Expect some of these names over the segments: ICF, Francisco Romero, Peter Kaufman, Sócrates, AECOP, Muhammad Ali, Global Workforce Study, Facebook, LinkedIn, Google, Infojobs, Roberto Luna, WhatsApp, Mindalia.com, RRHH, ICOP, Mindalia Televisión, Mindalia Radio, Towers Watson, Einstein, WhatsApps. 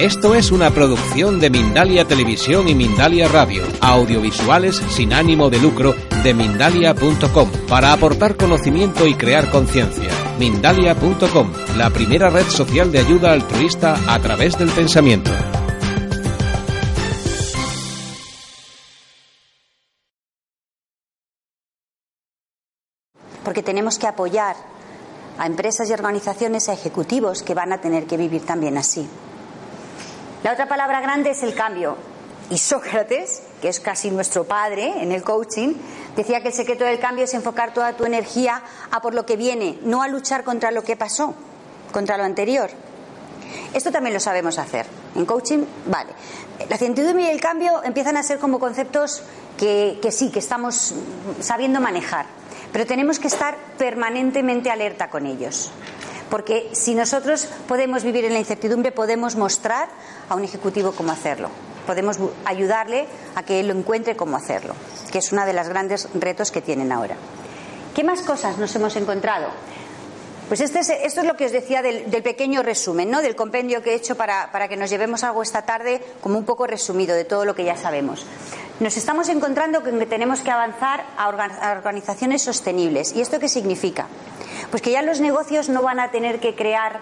Esto es una producción de Mindalia Televisión y Mindalia Radio, audiovisuales sin ánimo de lucro de Mindalia.com, para aportar conocimiento y crear conciencia. Mindalia.com, la primera red social de ayuda altruista a través del pensamiento. Porque tenemos que apoyar a empresas y organizaciones, a ejecutivos que van a tener que vivir también así. La otra palabra grande es el cambio. Y Sócrates, que es casi nuestro padre en el coaching, decía que el secreto del cambio es enfocar toda tu energía a por lo que viene, no a luchar contra lo que pasó, contra lo anterior. Esto también lo sabemos hacer. En coaching, vale. La incertidumbre y el cambio empiezan a ser como conceptos que sí, que estamos sabiendo manejar. Pero tenemos que estar permanentemente alerta con ellos. Porque si nosotros podemos vivir en la incertidumbre, podemos mostrar a un ejecutivo cómo hacerlo. Podemos ayudarle a que él lo encuentre cómo hacerlo, que es uno de los grandes retos que tienen ahora. ¿Qué más cosas nos hemos encontrado? Pues esto es lo que os decía del pequeño resumen, ¿no? Del compendio que he hecho para que nos llevemos algo esta tarde como un poco resumido de todo lo que ya sabemos. Nos estamos encontrando que tenemos que avanzar a organizaciones sostenibles. ¿Y esto qué significa? Pues que ya los negocios no van a tener que crear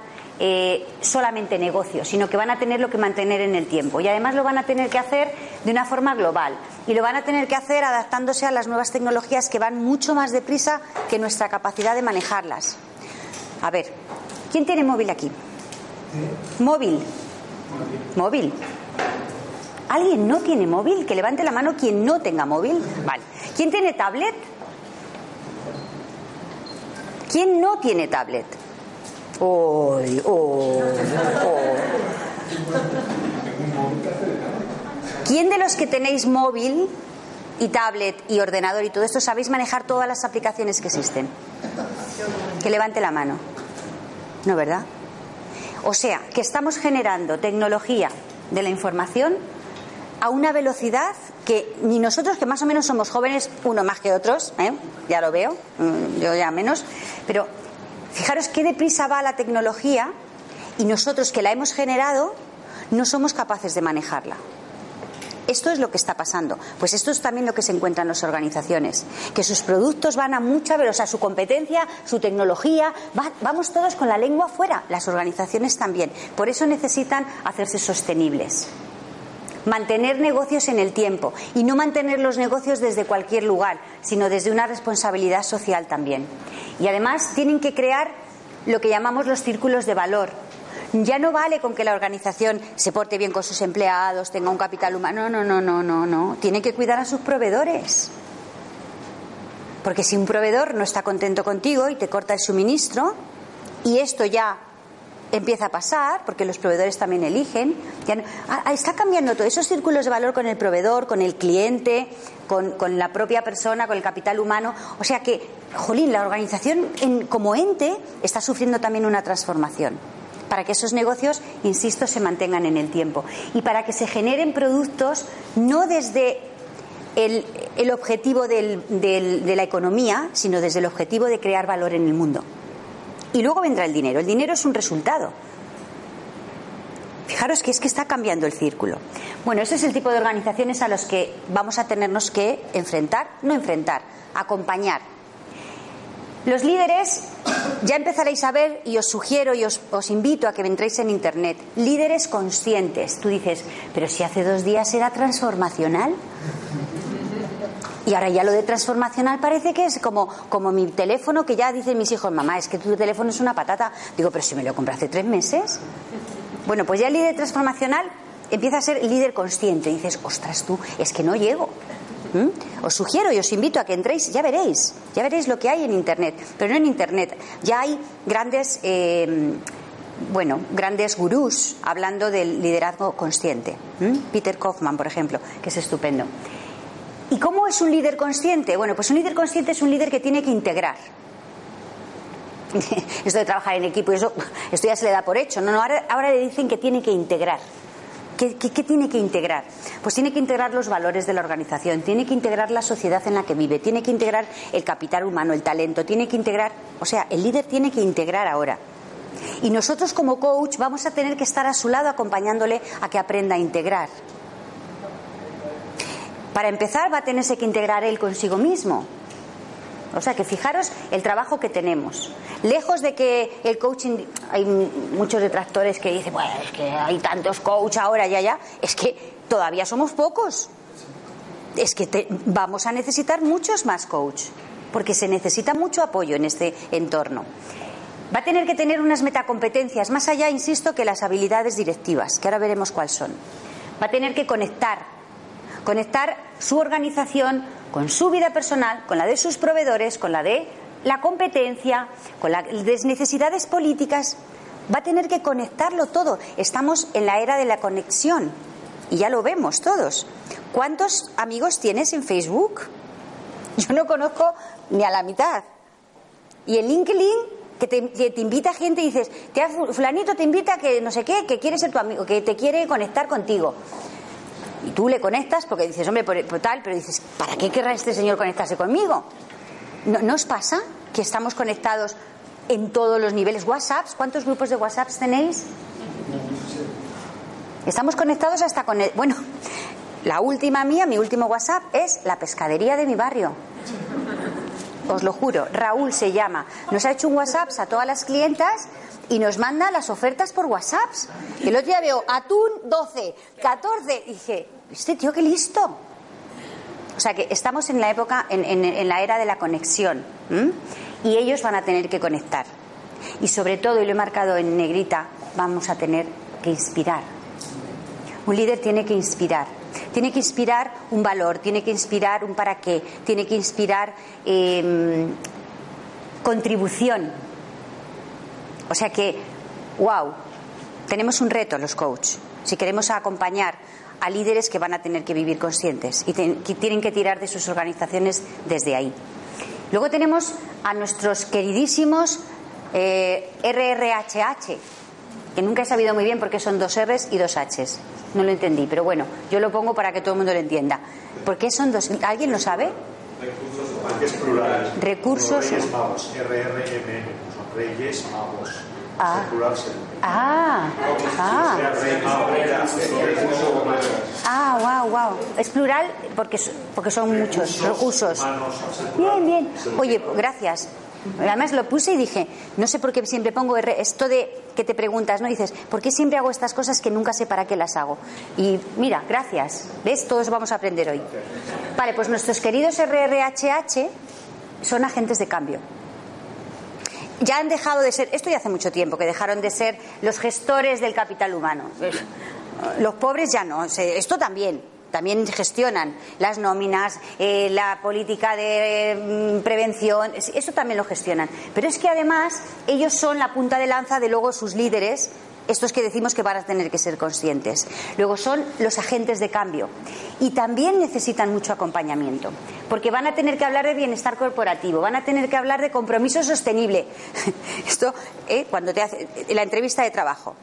solamente negocios, sino que van a tenerlo que mantener en el tiempo. Y además lo van a tener que hacer de una forma global. Y lo van a tener que hacer adaptándose a las nuevas tecnologías que van mucho más deprisa que nuestra capacidad de manejarlas. A ver, ¿quién tiene móvil aquí? ¿Móvil? ¿Alguien no tiene móvil? Que levante la mano quien no tenga móvil. Vale. ¿Quién tiene tablet? ¿Quién no tiene tablet? ¿Quién de los que tenéis móvil y tablet y ordenador y todo esto sabéis manejar todas las aplicaciones que existen? Que levante la mano. ¿No, verdad? O sea, que estamos generando tecnología de la información a una velocidad que ni nosotros, que más o menos somos jóvenes, uno más que otros, ¿eh? Ya lo veo, yo ya menos, pero fijaros qué deprisa va la tecnología y nosotros que la hemos generado no somos capaces de manejarla. Esto es lo que está pasando. Pues esto es también lo que se encuentra en las organizaciones, que sus productos van a mucha velocidad, o sea, su competencia, su tecnología, vamos todos con la lengua afuera, las organizaciones también. Por eso necesitan hacerse sostenibles. Mantener negocios en el tiempo y no mantener los negocios desde cualquier lugar, sino desde una responsabilidad social también. Y además tienen que crear lo que llamamos los círculos de valor. Ya no vale con que la organización se porte bien con sus empleados, tenga un capital humano. No. Tiene que cuidar a sus proveedores. Porque si un proveedor no está contento contigo y te corta el suministro, y esto ya empieza a pasar, porque los proveedores también eligen, ya no, está cambiando todo. Esos círculos de valor con el proveedor, con el cliente, con la propia persona, con el capital humano. O sea que, jolín, la organización como ente está sufriendo también una transformación, para que esos negocios, insisto, se mantengan en el tiempo y para que se generen productos no desde el objetivo de la economía, sino desde el objetivo de crear valor en el mundo. Y luego vendrá el dinero. El dinero es un resultado. Fijaros que es que está cambiando el círculo. Bueno, ese es el tipo de organizaciones a los que vamos a tenernos que acompañar. Los líderes, ya empezaréis a ver, y os sugiero y os invito a que entréis en Internet, líderes conscientes. Tú dices, pero si hace 2 días era transformacional, y ahora ya lo de transformacional parece que es como mi teléfono, que ya dicen mis hijos, mamá, es que tu teléfono es una patata. Digo, pero si me lo compré hace 3 meses. Bueno, pues ya el líder transformacional empieza a ser líder consciente. Y dices, ostras tú, es que no llego. Os sugiero y os invito a que entréis, ya veréis lo que hay en Internet, pero no en Internet, ya hay grandes gurús hablando del liderazgo consciente. Peter Kaufman, por ejemplo, que es estupendo. ¿Y cómo es un líder consciente? Bueno, pues un líder consciente es un líder que tiene que integrar. Esto de trabajar en equipo, esto ya se le da por hecho. Ahora le dicen que tiene que integrar. ¿Qué tiene que integrar? Pues tiene que integrar los valores de la organización, tiene que integrar la sociedad en la que vive, tiene que integrar el capital humano, el talento, tiene que integrar... O sea, el líder tiene que integrar ahora. y nosotros como coach vamos a tener que estar a su lado acompañándole a que aprenda a integrar. Para empezar va a tenerse que integrar él consigo mismo. O sea que fijaros el trabajo que tenemos. Lejos de que el coaching, hay muchos detractores que dicen, bueno, es que hay tantos coach ahora ya, es que todavía somos pocos. Es que vamos a necesitar muchos más coach, porque se necesita mucho apoyo en este entorno. Va a tener que tener unas metacompetencias, más allá, insisto, que las habilidades directivas, que ahora veremos cuáles son. Va a tener que conectar su organización con su vida personal, con la de sus proveedores, con la de la competencia, con las necesidades políticas. Va a tener que conectarlo todo. Estamos en la era de la conexión y ya lo vemos todos. ¿Cuántos amigos tienes en Facebook? Yo no conozco ni a la mitad. Y en LinkedIn, que te invita gente y dices, fulanito te invita que no sé qué, que quiere ser tu amigo, que te quiere conectar contigo. Y tú le conectas porque dices, hombre, por tal, pero dices, ¿para qué querrá este señor conectarse conmigo? ¿No os pasa que estamos conectados en todos los niveles? ¿WhatsApps? ¿Cuántos grupos de WhatsApps tenéis? Estamos conectados hasta con el... Bueno, la última mía, mi último WhatsApp es la pescadería de mi barrio. Os lo juro, Raúl se llama. Nos ha hecho un WhatsApp a todas las clientas y nos manda las ofertas por WhatsApp. El otro día veo atún 12, 14. Y dije, este tío qué listo. O sea que estamos en la época, en la era de la conexión. Y ellos van a tener que conectar. Y sobre todo, y lo he marcado en negrita, vamos a tener que inspirar. Un líder tiene que inspirar. Tiene que inspirar un valor, tiene que inspirar un para qué, tiene que inspirar contribución. O sea que, wow, tenemos un reto los coaches. Si queremos acompañar a líderes que van a tener que vivir conscientes y que tienen que tirar de sus organizaciones desde ahí. Luego tenemos a nuestros queridísimos RRHH, que nunca he sabido muy bien porque son 2 R's y 2 H's. No lo entendí, pero bueno, yo lo pongo para que todo el mundo lo entienda. ¿Por qué son 2? ¿Alguien lo sabe? Recursos humanos plurales. Recursos humanos. RRM, reyes magos. Ah. Ah. Ah. Ah, wow, wow. Es plural porque son muchos recursos. Bien, bien. Oye, gracias. Además lo puse y dije, no sé por qué siempre pongo esto de que te preguntas, ¿no? Y dices, ¿por qué siempre hago estas cosas que nunca sé para qué las hago? Y mira, gracias. ¿Ves? Todos vamos a aprender hoy. Vale, pues nuestros queridos RRHH son agentes de cambio. Ya han dejado de ser, esto ya hace mucho tiempo, que dejaron de ser los gestores del capital humano. Los pobres ya no, esto también gestionan las nóminas, la política de prevención, eso también lo gestionan. Pero es que además ellos son la punta de lanza de luego sus líderes, estos que decimos que van a tener que ser conscientes. Luego son los agentes de cambio y también necesitan mucho acompañamiento, porque van a tener que hablar de bienestar corporativo, van a tener que hablar de compromiso sostenible. Esto cuando te hace la entrevista de trabajo.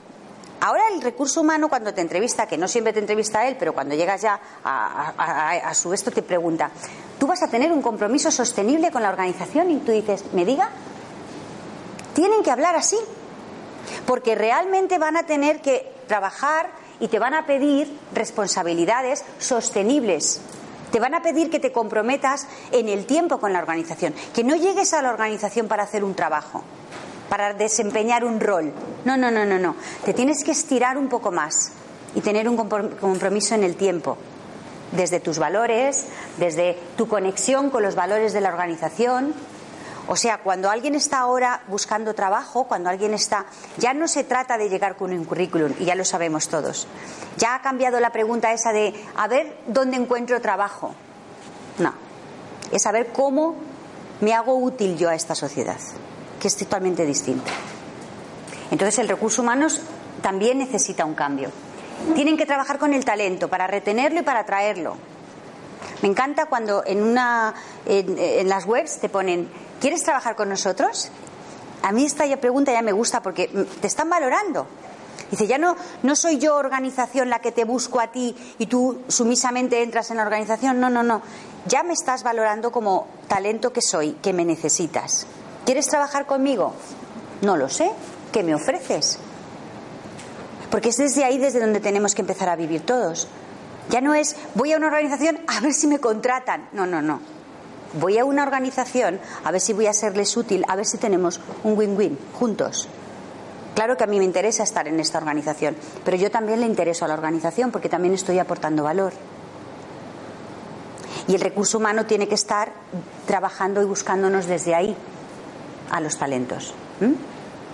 Ahora el recurso humano cuando te entrevista, que no siempre te entrevista él, pero cuando llegas ya a su esto te pregunta, ¿tú vas a tener un compromiso sostenible con la organización? Y tú dices, ¿me diga? Tienen que hablar así, porque realmente van a tener que trabajar y te van a pedir responsabilidades sostenibles. Te van a pedir que te comprometas en el tiempo con la organización, que no llegues a la organización para hacer un trabajo, para desempeñar un rol. No. Te tienes que estirar un poco más y tener un compromiso en el tiempo, desde tus valores, desde tu conexión con los valores de la organización. O sea, cuando alguien está ahora buscando trabajo, cuando alguien está... Ya no se trata de llegar con un currículum, y ya lo sabemos todos. Ya ha cambiado la pregunta esa de, a ver, ¿dónde encuentro trabajo? No. Es saber cómo me hago útil yo a esta sociedad, que es totalmente distinto. Entonces el recurso humano también necesita un cambio. Tienen que trabajar con el talento para retenerlo y para atraerlo. Me encanta cuando en las webs te ponen, ¿quieres trabajar con nosotros? A mí esta pregunta ya me gusta porque te están valorando. Dice, ya no soy yo organización la que te busco a ti y tú sumisamente entras en la organización. No. Ya me estás valorando como talento que soy, que me necesitas. ¿Quieres trabajar conmigo? No lo sé. ¿qué me ofreces? Porque es desde ahí desde donde tenemos que empezar a vivir todos. Ya no es voy a una organización a ver si me contratan. No, no, no. Voy a una organización a ver si voy a serles útil, a ver si tenemos un win-win juntos. Claro que a mí me interesa estar en esta organización, pero yo también le intereso a la organización porque también estoy aportando valor. Y el recurso humano tiene que estar trabajando y buscándonos desde ahí a los talentos.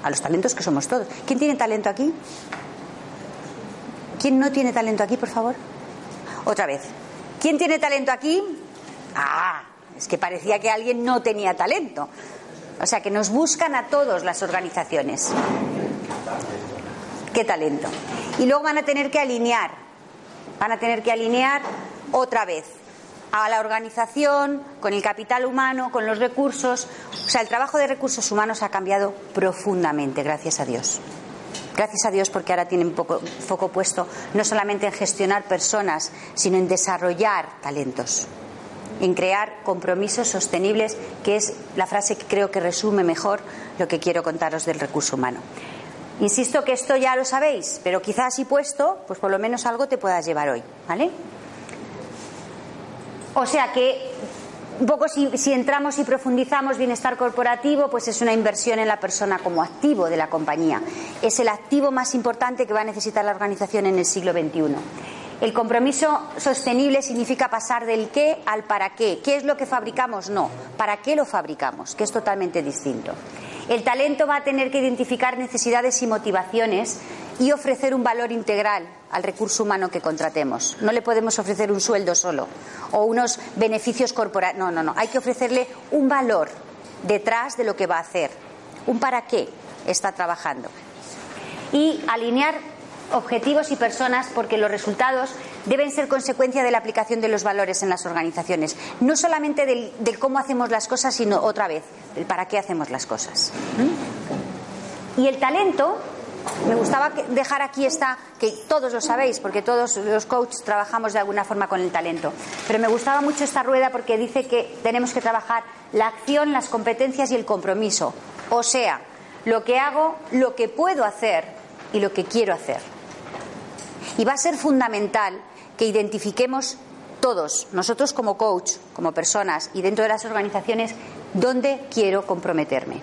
A los talentos que somos todos. ¿Quién tiene talento aquí? ¿Quién no tiene talento aquí, por favor? Otra vez. ¿Quién tiene talento aquí? ¡Ah! Es que parecía que alguien no tenía talento. O sea, que nos buscan a todos las organizaciones. ¡Qué talento! Y luego van a tener que alinear. Van a tener que alinear otra vez a la organización, con el capital humano, con los recursos. O sea, el trabajo de recursos humanos ha cambiado profundamente, gracias a Dios. Gracias a Dios, porque ahora tienen foco puesto no solamente en gestionar personas, sino en desarrollar talentos, en crear compromisos sostenibles, que es la frase que creo que resume mejor lo que quiero contaros del recurso humano. Insisto que esto ya lo sabéis, pero quizás si puesto, pues por lo menos algo te puedas llevar hoy, ¿vale? O sea que un poco si entramos y profundizamos, bienestar corporativo pues es una inversión en la persona como activo de la compañía. Es el activo más importante que va a necesitar la organización en el siglo XXI. El compromiso sostenible significa pasar del qué al para qué. ¿Qué es lo que fabricamos? No. ¿Para qué lo fabricamos? Que es totalmente distinto. El talento va a tener que identificar necesidades y motivaciones y ofrecer un valor integral al recurso humano que contratemos. No le podemos ofrecer un sueldo solo o unos beneficios corporativos. No, no, no. Hay que ofrecerle un valor detrás de lo que va a hacer. Un para qué está trabajando. Y alinear objetivos y personas, porque los resultados deben ser consecuencia de la aplicación de los valores en las organizaciones. No solamente del cómo hacemos las cosas, sino otra vez, del para qué hacemos las cosas. Y el talento, me gustaba dejar aquí esta, que todos lo sabéis, porque todos los coaches trabajamos de alguna forma con el talento. Pero me gustaba mucho esta rueda porque dice que tenemos que trabajar la acción, las competencias y el compromiso. O sea, lo que hago, lo que puedo hacer y lo que quiero hacer. Y va a ser fundamental que identifiquemos todos, nosotros como coach, como personas y dentro de las organizaciones, dónde quiero comprometerme.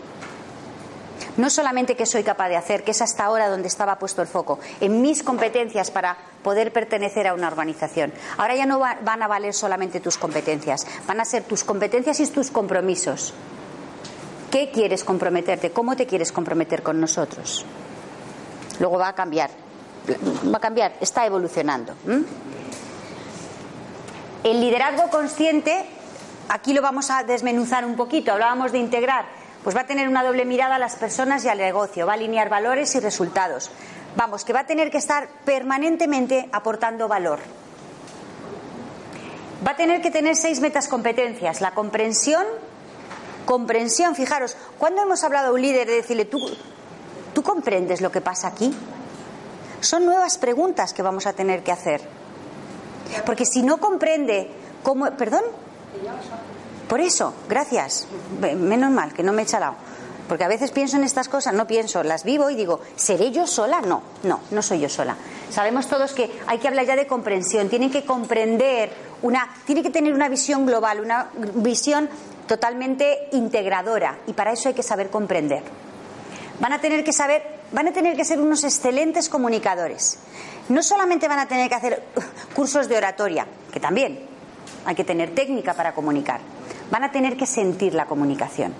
No solamente qué soy capaz de hacer, que es hasta ahora donde estaba puesto el foco, en mis competencias para poder pertenecer a una organización. Ahora ya no van a valer solamente tus competencias, van a ser tus competencias y tus compromisos. ¿Qué quieres comprometerte? ¿Cómo te quieres comprometer con nosotros? Luego va a cambiar. Va a cambiar, está evolucionando. El liderazgo consciente, aquí lo vamos a desmenuzar un poquito. Hablábamos de integrar, pues va a tener una doble mirada a las personas y al negocio, va a alinear valores y resultados. Vamos, que va a tener que estar permanentemente aportando valor. Va a tener que tener 6 metas-competencias. La comprensión, fijaros, ¿cuándo hemos hablado a un líder de decirle ¿tú comprendes lo que pasa aquí? Son nuevas preguntas que vamos a tener que hacer. Porque si no comprende cómo... ¿Perdón? Por eso, gracias. Menos mal que no me he chalado. Porque a veces pienso en estas cosas, no pienso, las vivo y digo, ¿seré yo sola? No, no, no soy yo sola. Sabemos todos que hay que hablar ya de comprensión. Tienen que comprender, tienen que tener una visión global, una visión totalmente integradora. Y para eso hay que saber comprender. Van a tener que ser unos excelentes comunicadores. No solamente van a tener que hacer cursos de oratoria, que también hay que tener técnica para comunicar. Van a tener que sentir la comunicación.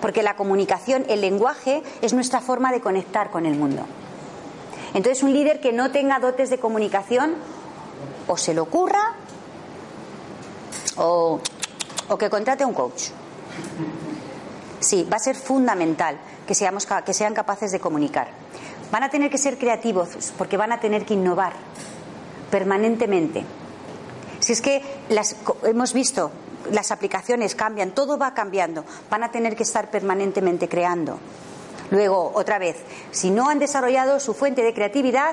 Porque la comunicación, el lenguaje, es nuestra forma de conectar con el mundo. Entonces, un líder que no tenga dotes de comunicación, o se le ocurra, o que contrate a un coach. Sí, va a ser fundamental que sean capaces de comunicar. Van a tener que ser creativos porque van a tener que innovar permanentemente. Si es que hemos visto, las aplicaciones cambian, todo va cambiando. Van a tener que estar permanentemente creando. Luego, otra vez, si no han desarrollado su fuente de creatividad,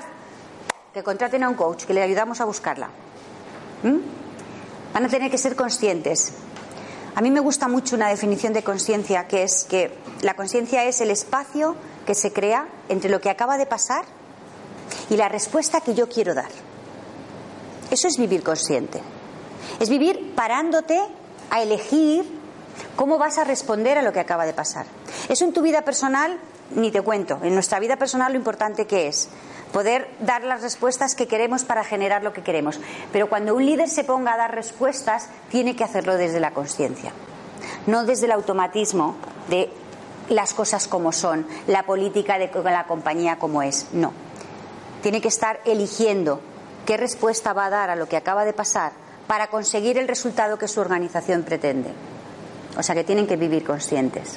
que contraten a un coach, que le ayudamos a buscarla. Van a tener que ser conscientes. A mí me gusta mucho una definición de conciencia, que es que la conciencia es el espacio que que se crea entre lo que acaba de pasar y la respuesta que yo quiero dar. Eso es vivir consciente. Es vivir parándote a elegir cómo vas a responder a lo que acaba de pasar. Eso en tu vida personal, ni te cuento. En nuestra vida personal lo importante que es poder dar las respuestas que queremos para generar lo que queremos. Pero cuando un líder se ponga a dar respuestas, tiene que hacerlo desde la consciencia. No desde el automatismo de las cosas como son, la política de la compañía como es. No. Tiene que estar eligiendo qué respuesta va a dar a lo que acaba de pasar para conseguir el resultado que su organización pretende. O sea que tienen que vivir conscientes.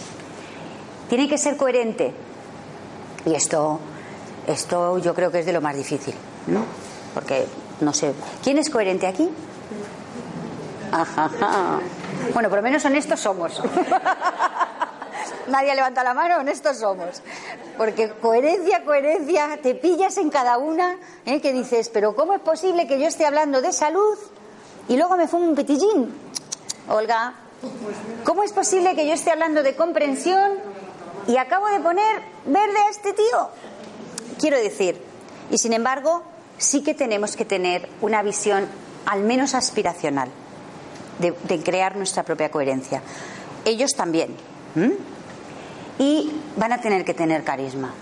Tiene que ser coherente. Y esto yo creo que es de lo más difícil, ¿no? Porque, no sé, ¿quién es coherente aquí? Ajá, ajá. Bueno, por lo menos honestos somos. Nadie levanta la mano, honestos somos. Porque coherencia, te pillas en cada una, ¿eh? Que dices, pero ¿cómo es posible que yo esté hablando de salud y luego me fumo un petillín? Olga, ¿cómo es posible que yo esté hablando de comprensión y acabo de poner verde a este tío? Quiero decir, y sin embargo, sí que tenemos que tener una visión al menos aspiracional de crear nuestra propia coherencia. Ellos también. ¿Mm? Y van a tener que tener carisma.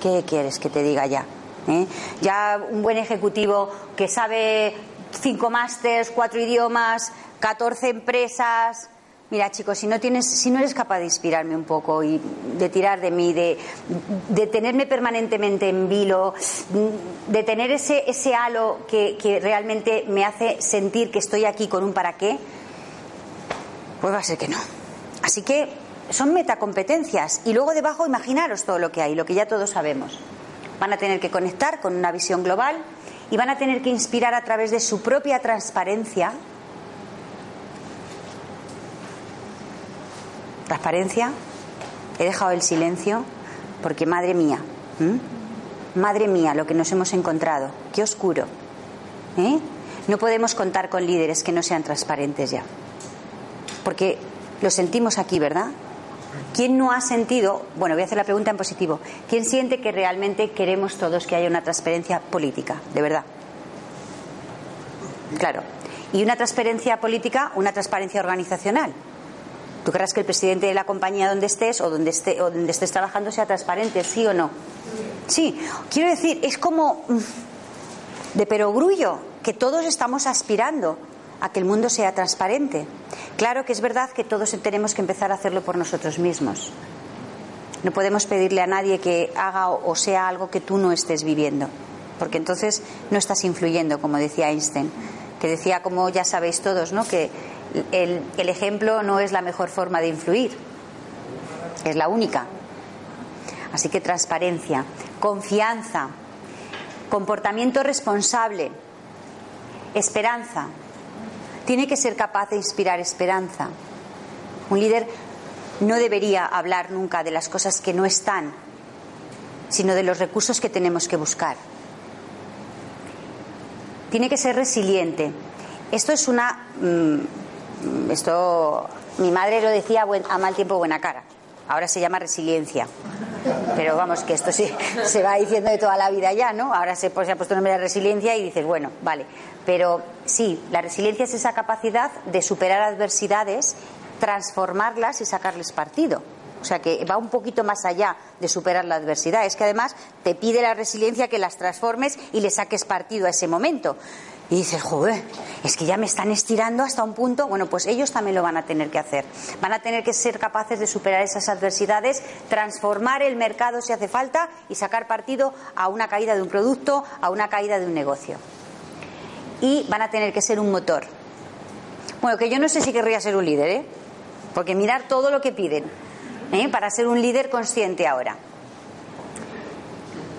¿Qué quieres que te diga ya? ¿Eh? Ya un buen ejecutivo que sabe 5 másters, 4 idiomas, 14 empresas... Mira, chicos, si no eres capaz de inspirarme un poco y de tirar de mí, de tenerme permanentemente en vilo, de tener ese halo que realmente me hace sentir que estoy aquí con un para qué, pues va a ser que no. Así que son metacompetencias. Y luego debajo, imaginaros todo lo que hay, lo que ya todos sabemos. Van a tener que conectar con una visión global y van a tener que inspirar a través de su propia transparencia. Transparencia, he dejado el silencio porque madre mía, ¿eh? Madre mía lo que nos hemos encontrado, qué oscuro, ¿eh? No podemos contar con líderes que no sean transparentes ya, porque lo sentimos aquí, ¿verdad? ¿Quién no ha sentido? Bueno, voy a hacer la pregunta en positivo. ¿Quién siente que realmente queremos todos que haya una transparencia política, de verdad? Claro, y una transparencia política, una transparencia organizacional. ¿Tú crees que el presidente de la compañía donde estés o donde estés trabajando sea transparente, sí o no? Sí, quiero decir, es como de perogrullo que todos estamos aspirando a que el mundo sea transparente. Claro que es verdad que todos tenemos que empezar a hacerlo por nosotros mismos. No podemos pedirle a nadie que haga o sea algo que tú no estés viviendo, porque entonces no estás influyendo, como decía Einstein, que decía, como ya sabéis todos, ¿no?, que el ejemplo no es la mejor forma de influir, es la única. Así que transparencia, confianza, comportamiento responsable, esperanza. Tiene que ser capaz de inspirar esperanza. Un líder no debería hablar nunca de las cosas que no están, sino de los recursos que tenemos que buscar. Tiene que ser resiliente. Esto es una... Esto mi madre lo decía, a mal tiempo buena cara. Ahora se llama resiliencia, pero vamos, que esto sí se va diciendo de toda la vida ya, ¿no? Ahora se ha puesto el nombre de resiliencia y dices, bueno, vale, pero sí, la resiliencia es esa capacidad de superar adversidades, transformarlas y sacarles partido. O sea que va un poquito más allá de superar la adversidad. Es que además te pide la resiliencia que las transformes y le saques partido a ese momento. Y dices, joder, es que ya me están estirando hasta un punto. Bueno, pues ellos también lo van a tener que hacer. Van a tener que ser capaces de superar esas adversidades, transformar el mercado si hace falta y sacar partido a una caída de un producto, a una caída de un negocio. Y van a tener que ser un motor. Bueno, que yo no sé si querría ser un líder, ¿eh? Porque mirar todo lo que piden, ¿eh?, para ser un líder consciente ahora.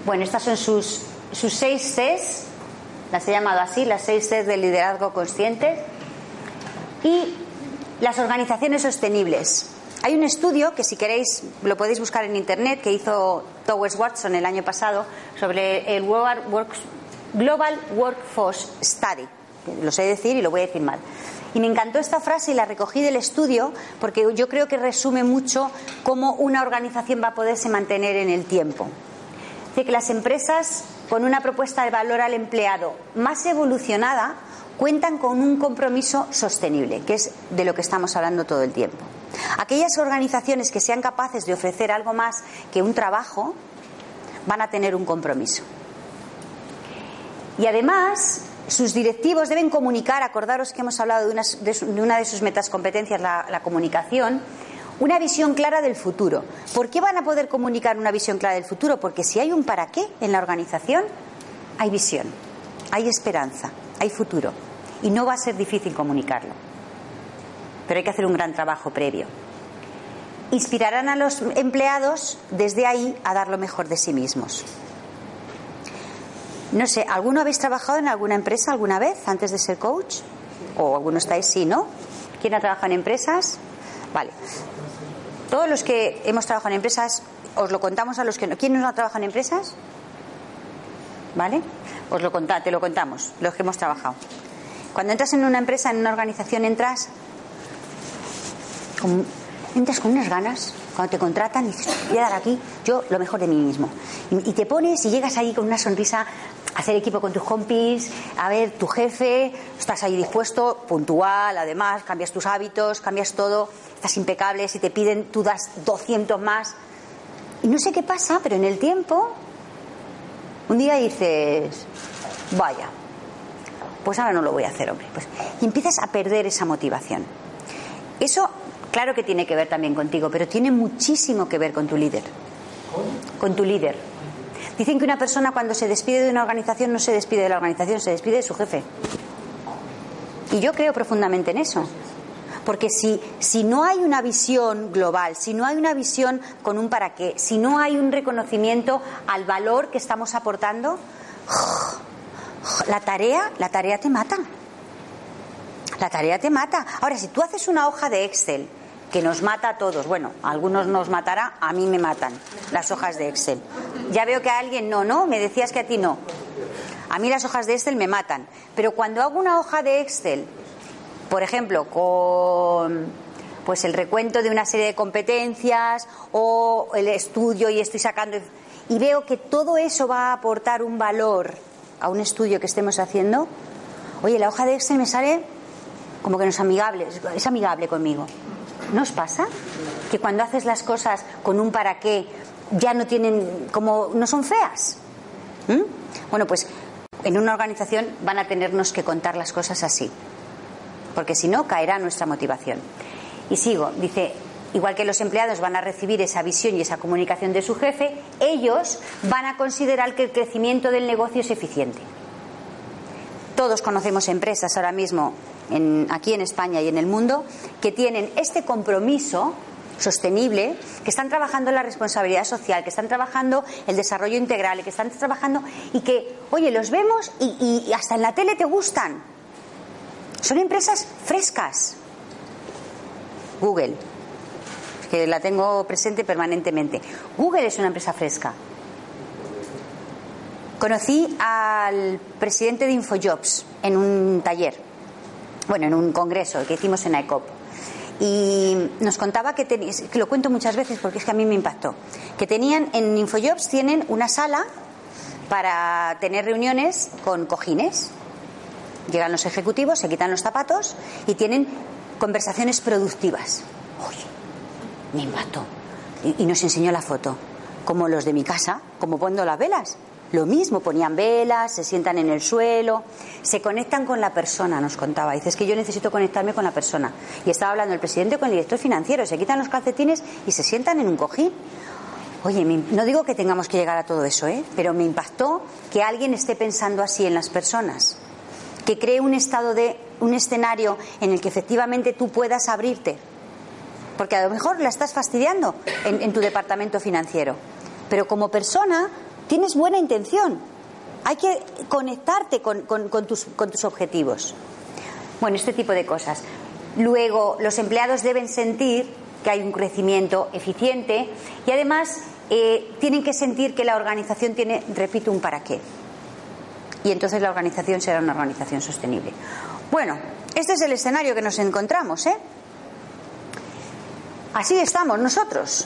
Bueno, estas son sus 6 Cs. Las he llamado así, las 6 Cs del liderazgo consciente. Y las organizaciones sostenibles. Hay un estudio que, si queréis, lo podéis buscar en internet, que hizo Towers Watson el año pasado sobre el Global Workforce Study. Lo sé decir y lo voy a decir mal. Y me encantó esta frase y la recogí del estudio porque yo creo que resume mucho cómo una organización va a poderse mantener en el tiempo. Dice que las empresas con una propuesta de valor al empleado más evolucionada cuentan con un compromiso sostenible, que es de lo que estamos hablando todo el tiempo. Aquellas organizaciones que sean capaces de ofrecer algo más que un trabajo van a tener un compromiso. Y además, sus directivos deben comunicar, acordaros que hemos hablado de una de sus metas competencias, la comunicación, una visión clara del futuro. ¿Por qué van a poder comunicar una visión clara del futuro? Porque si hay un para qué en la organización, hay visión, hay esperanza, hay futuro. Y no va a ser difícil comunicarlo. Pero hay que hacer un gran trabajo previo. Inspirarán a los empleados desde ahí a dar lo mejor de sí mismos. No sé, ¿alguno habéis trabajado en alguna empresa alguna vez antes de ser coach? ¿O alguno estáis sí, no? ¿Quién ha trabajado en empresas? Vale. Todos los que hemos trabajado en empresas, os lo contamos a los que no. ¿Quién no ha trabajado en empresas? ¿Vale? Te lo contamos, los que hemos trabajado. Cuando entras en una empresa, en una organización, entras con unas ganas. Cuando te contratan, dices, voy a dar aquí yo lo mejor de mí mismo. Y te pones y llegas ahí con una sonrisa a hacer equipo con tus compis, a ver tu jefe, estás ahí dispuesto, puntual, además, cambias tus hábitos, cambias todo, estás impecable, si te piden, tú das 200 más. Y no sé qué pasa, pero en el tiempo, un día dices, vaya, pues ahora no lo voy a hacer, hombre. Pues, y empiezas a perder esa motivación. Eso, claro que tiene que ver también contigo, pero tiene muchísimo que ver con tu líder. Con tu líder. Dicen que una persona cuando se despide de una organización no se despide de la organización, se despide de su jefe. Y yo creo profundamente en eso. Porque si no hay una visión global, si no hay una visión con un para qué, si no hay un reconocimiento al valor que estamos aportando, la tarea te mata. La tarea te mata. Ahora, si tú haces una hoja de Excel que nos mata a todos. Bueno, a algunos nos matará, a mí me matan las hojas de Excel. Ya veo que a alguien no, me decías que a ti no. A mí las hojas de Excel me matan. Pero cuando hago una hoja de Excel, por ejemplo, con pues el recuento de una serie de competencias o el estudio y estoy sacando y veo que todo eso va a aportar un valor a un estudio que estemos haciendo, oye, la hoja de Excel me sale como que no es amigable, es amigable conmigo. ¿No os pasa? Que cuando haces las cosas con un para qué ya no tienen, como no son feas. Bueno, pues en una organización van a tenernos que contar las cosas así. Porque si no, caerá nuestra motivación. Y sigo, dice, igual que los empleados van a recibir esa visión y esa comunicación de su jefe, ellos van a considerar que el crecimiento del negocio es eficiente. Todos conocemos empresas ahora mismo aquí en España y en el mundo que tienen este compromiso sostenible, que están trabajando la responsabilidad social, que están trabajando el desarrollo integral, que están trabajando y que, oye, los vemos y hasta en la tele te gustan. Son empresas frescas. Google, que la tengo presente permanentemente. Google es una empresa fresca. Conocí al presidente de Infojobs en un taller, bueno, en un congreso que hicimos en ICOP. Y nos contaba que lo cuento muchas veces porque es que a mí me impactó, que tenían en Infojobs tienen una sala para tener reuniones con cojines. Llegan los ejecutivos, se quitan los zapatos y tienen conversaciones productivas. Oye, me impactó. Y nos enseñó la foto, como los de mi casa, como poniendo las velas. Lo mismo, ponían velas, se sientan en el suelo, se conectan con la persona, nos contaba. Dice, es que yo necesito conectarme con la persona. Y estaba hablando el presidente con el director financiero, se quitan los calcetines y se sientan en un cojín. Oye, no digo que tengamos que llegar a todo eso, pero me impactó que alguien esté pensando así en las personas. Que cree un escenario en el que efectivamente tú puedas abrirte. Porque a lo mejor la estás fastidiando en tu departamento financiero. Pero como persona tienes buena intención. Hay que conectarte con tus objetivos. Bueno, este tipo de cosas. Luego, los empleados deben sentir que hay un crecimiento eficiente y además tienen que sentir que la organización tiene, repito, un para qué. Y entonces la organización será una organización sostenible. Bueno, este es el escenario que nos encontramos, ¿eh? Así estamos nosotros.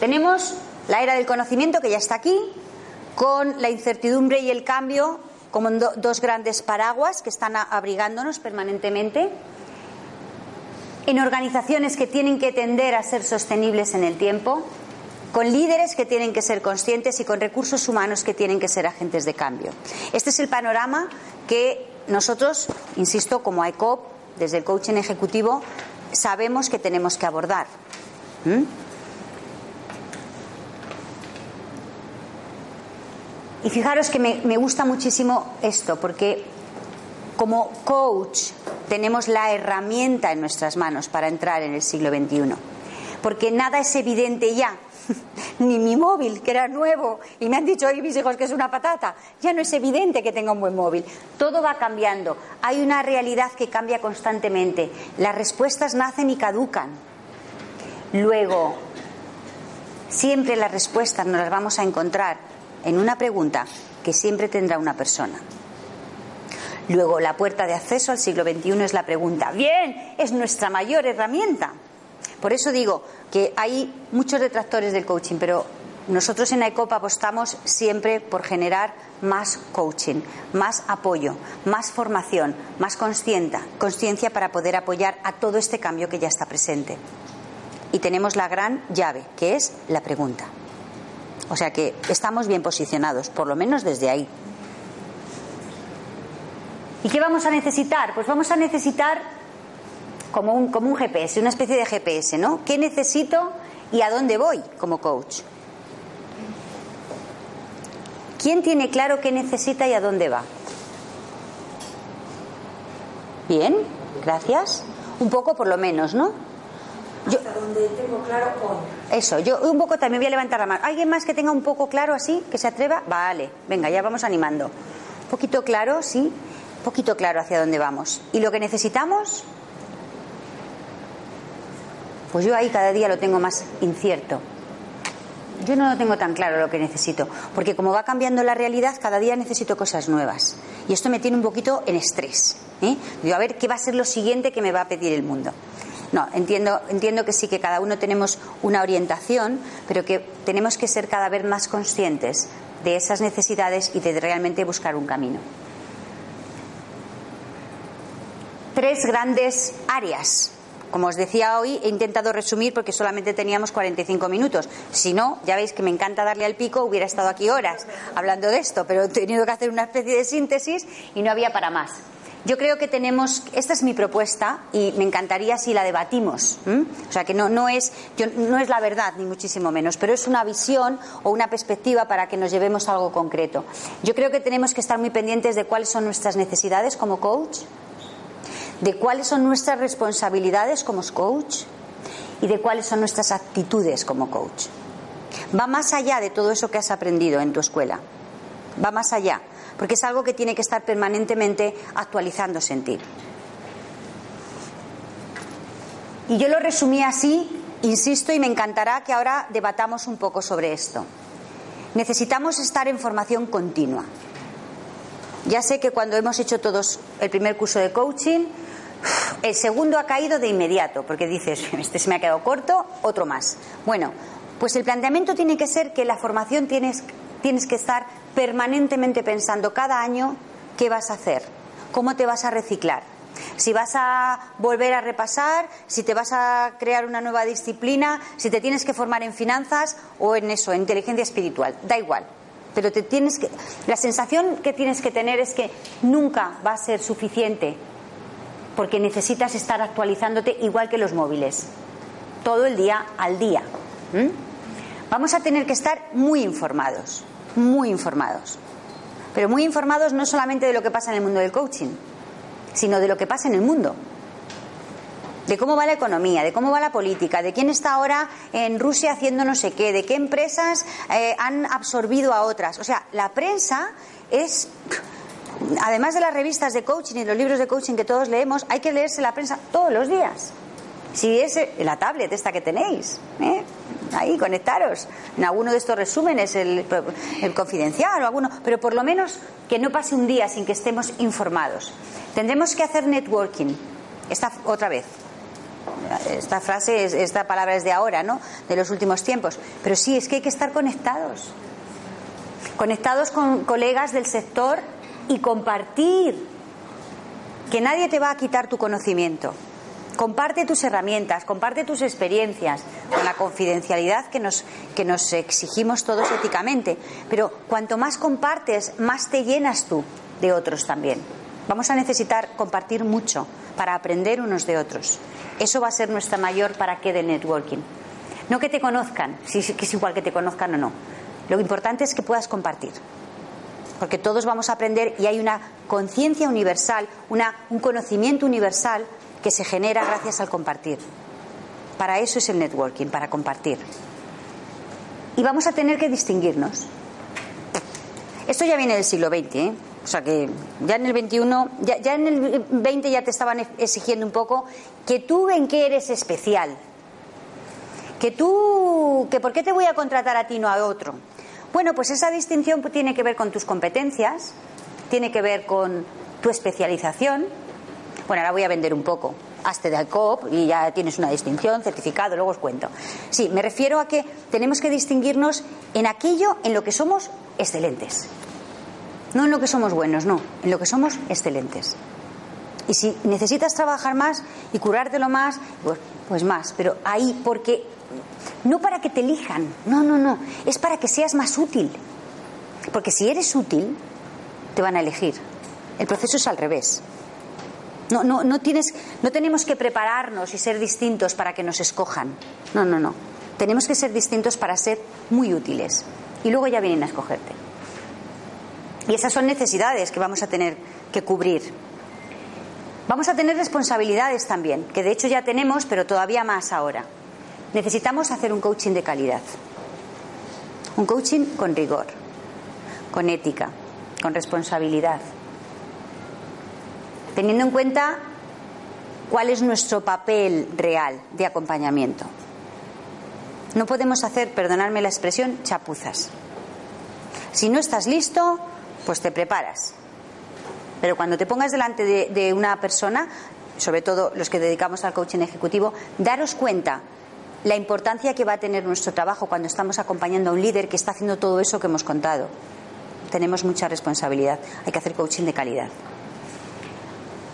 Tenemos la era del conocimiento que ya está aquí, con la incertidumbre y el cambio como dos grandes paraguas que están abrigándonos permanentemente, en organizaciones que tienen que tender a ser sostenibles en el tiempo, con líderes que tienen que ser conscientes y con recursos humanos que tienen que ser agentes de cambio. Este es el panorama que nosotros, insisto, como AECOP, desde el coaching ejecutivo, sabemos que tenemos que abordar. Y fijaros que me gusta muchísimo esto, porque como coach tenemos la herramienta en nuestras manos para entrar en el siglo XXI, porque nada es evidente ya. Ni mi móvil, que era nuevo, y me han dicho hoy mis hijos que es una patata. Ya no es evidente que tenga un buen móvil. Todo va cambiando. Hay una realidad que cambia constantemente. Las respuestas nacen y caducan. Luego, siempre las respuestas nos las vamos a encontrar en una pregunta que siempre tendrá una persona. Luego, la puerta de acceso al siglo XXI es la pregunta. Bien, es nuestra mayor herramienta. Por eso digo que hay muchos detractores del coaching, pero nosotros en AECOP apostamos siempre por generar más coaching, más apoyo, más formación, más conciencia para poder apoyar a todo este cambio que ya está presente. Y tenemos la gran llave, que es la pregunta. O sea que estamos bien posicionados, por lo menos desde ahí. ¿Y qué vamos a necesitar? Pues vamos a necesitar como un GPS, una especie de GPS, ¿no? ¿Qué necesito y a dónde voy como coach? ¿Quién tiene claro qué necesita y a dónde va? Bien, gracias. Un poco por lo menos, ¿no? Hasta donde tengo claro hoy. Eso, yo un poco también voy a levantar la mano. ¿Alguien más que tenga un poco claro así, que se atreva? Vale, venga, ya vamos animando. Un poquito claro, sí, un poquito claro hacia dónde vamos. ¿Y lo que necesitamos? Pues yo ahí cada día lo tengo más incierto. Yo no lo tengo tan claro lo que necesito, porque como va cambiando la realidad, cada día necesito cosas nuevas. Y esto me tiene un poquito en estrés, ¿eh? Digo, a ver, ¿qué va a ser lo siguiente que me va a pedir el mundo? No, entiendo que sí, que cada uno tenemos una orientación, pero que tenemos que ser cada vez más conscientes de esas necesidades y de realmente buscar un camino. Tres grandes áreas. Como os decía hoy, he intentado resumir porque solamente teníamos 45 minutos. Si no, ya veis que me encanta darle al pico, hubiera estado aquí horas hablando de esto, pero he tenido que hacer una especie de síntesis y no había para más. Yo creo que tenemos, esta es mi propuesta y me encantaría si la debatimos, ¿eh? O sea que no es la verdad ni muchísimo menos, pero es una visión o una perspectiva para que nos llevemos a algo concreto. Yo creo que tenemos que estar muy pendientes de cuáles son nuestras necesidades como coach, de cuáles son nuestras responsabilidades como coach y de cuáles son nuestras actitudes como coach. Va más allá de todo eso que has aprendido en tu escuela. Va más allá, porque es algo que tiene que estar permanentemente actualizándose en ti. Y yo lo resumí así, insisto, y me encantará que ahora debatamos un poco sobre esto. Necesitamos estar en formación continua. Ya sé que cuando hemos hecho todos el primer curso de coaching, el segundo ha caído de inmediato, porque dices, este se me ha quedado corto, otro más. Bueno, pues el planteamiento tiene que ser que la formación tienes que estar permanentemente pensando cada año qué vas a hacer, cómo te vas a reciclar, si vas a volver a repasar, si te vas a crear una nueva disciplina, si te tienes que formar en finanzas o en eso, en inteligencia espiritual, da igual. Pero la sensación que tienes que tener es que nunca va a ser suficiente, porque necesitas estar actualizándote igual que los móviles, todo el día al día. Vamos a tener que estar muy informados, pero muy informados no solamente de lo que pasa en el mundo del coaching, sino de lo que pasa en el mundo. De cómo va la economía, de cómo va la política, de quién está ahora en Rusia haciendo no sé qué, de qué empresas han absorbido a otras. O sea, la prensa es, además de las revistas de coaching y los libros de coaching que todos leemos, hay que leerse la prensa todos los días. Si es la tablet esta que tenéis, ¿eh? ahí, conectaros en alguno de estos resúmenes, el confidencial o alguno, pero por lo menos que no pase un día sin que estemos informados. Tendremos que hacer networking. Esta frase, esta palabra es de ahora, ¿no? De los últimos tiempos. Pero sí, es que hay que estar conectados. Conectados con colegas del sector y compartir. Que nadie te va a quitar tu conocimiento. Comparte tus herramientas, comparte tus experiencias con la confidencialidad que nos exigimos todos éticamente. Pero cuanto más compartes, más te llenas tú de otros también. Vamos a necesitar compartir mucho para aprender unos de otros. Eso va a ser nuestra mayor para qué de networking. No que te conozcan, si es igual que te conozcan o no. Lo importante es que puedas compartir. Porque todos vamos a aprender y hay una conciencia universal, un conocimiento universal que se genera gracias al compartir. Para eso es el networking, para compartir. Y vamos a tener que distinguirnos. Esto ya viene del siglo XX, ¿eh? O sea que ya en el XXI, ya en el XX ya te estaban exigiendo un poco que tú en qué eres especial. Que por qué te voy a contratar a ti, no a otro. Bueno, pues esa distinción tiene que ver con tus competencias, tiene que ver con tu especialización. Bueno, ahora voy a vender un poco. Hazte de ICOP y ya tienes una distinción, certificado, luego os cuento. Sí, me refiero a que tenemos que distinguirnos en aquello en lo que somos excelentes. No en lo que somos buenos, no, en lo que somos excelentes. Y si necesitas trabajar más y curártelo más, pues más, pero ahí porque... No para que te elijan, no, es para que seas más útil. Porque si eres útil, te van a elegir. El proceso es al revés. No tenemos que prepararnos y ser distintos para que nos escojan. No. Tenemos que ser distintos para ser muy útiles. Y luego ya vienen a escogerte. Y esas son necesidades que vamos a tener que cubrir. Vamos a tener responsabilidades también, que de hecho ya tenemos, pero todavía más ahora. Necesitamos hacer un coaching de calidad, un coaching con rigor, con ética, con responsabilidad, teniendo en cuenta cuál es nuestro papel real de acompañamiento. No podemos hacer, perdonadme la expresión, chapuzas. Si no estás listo, pues te preparas. Pero cuando te pongas delante de una persona, sobre todo los que dedicamos al coaching ejecutivo, daros cuenta la importancia que va a tener nuestro trabajo cuando estamos acompañando a un líder que está haciendo todo eso que hemos contado. Tenemos mucha responsabilidad. Hay que hacer coaching de calidad.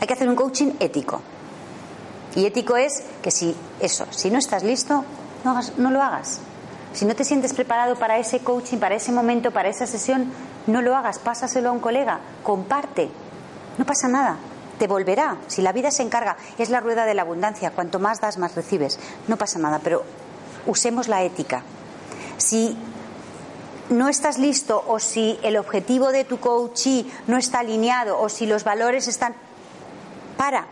Hay que hacer un coaching ético. Y ético es que si no estás listo, no lo hagas. Si no te sientes preparado para ese coaching, para ese momento, para esa sesión, no lo hagas. Pásaselo a un colega. Comparte. No pasa nada. Te volverá, si la vida se encarga, es la rueda de la abundancia, cuanto más das, más recibes, no pasa nada, pero usemos la ética. Si no estás listo o si el objetivo de tu coachee no está alineado o si los valores están... Para,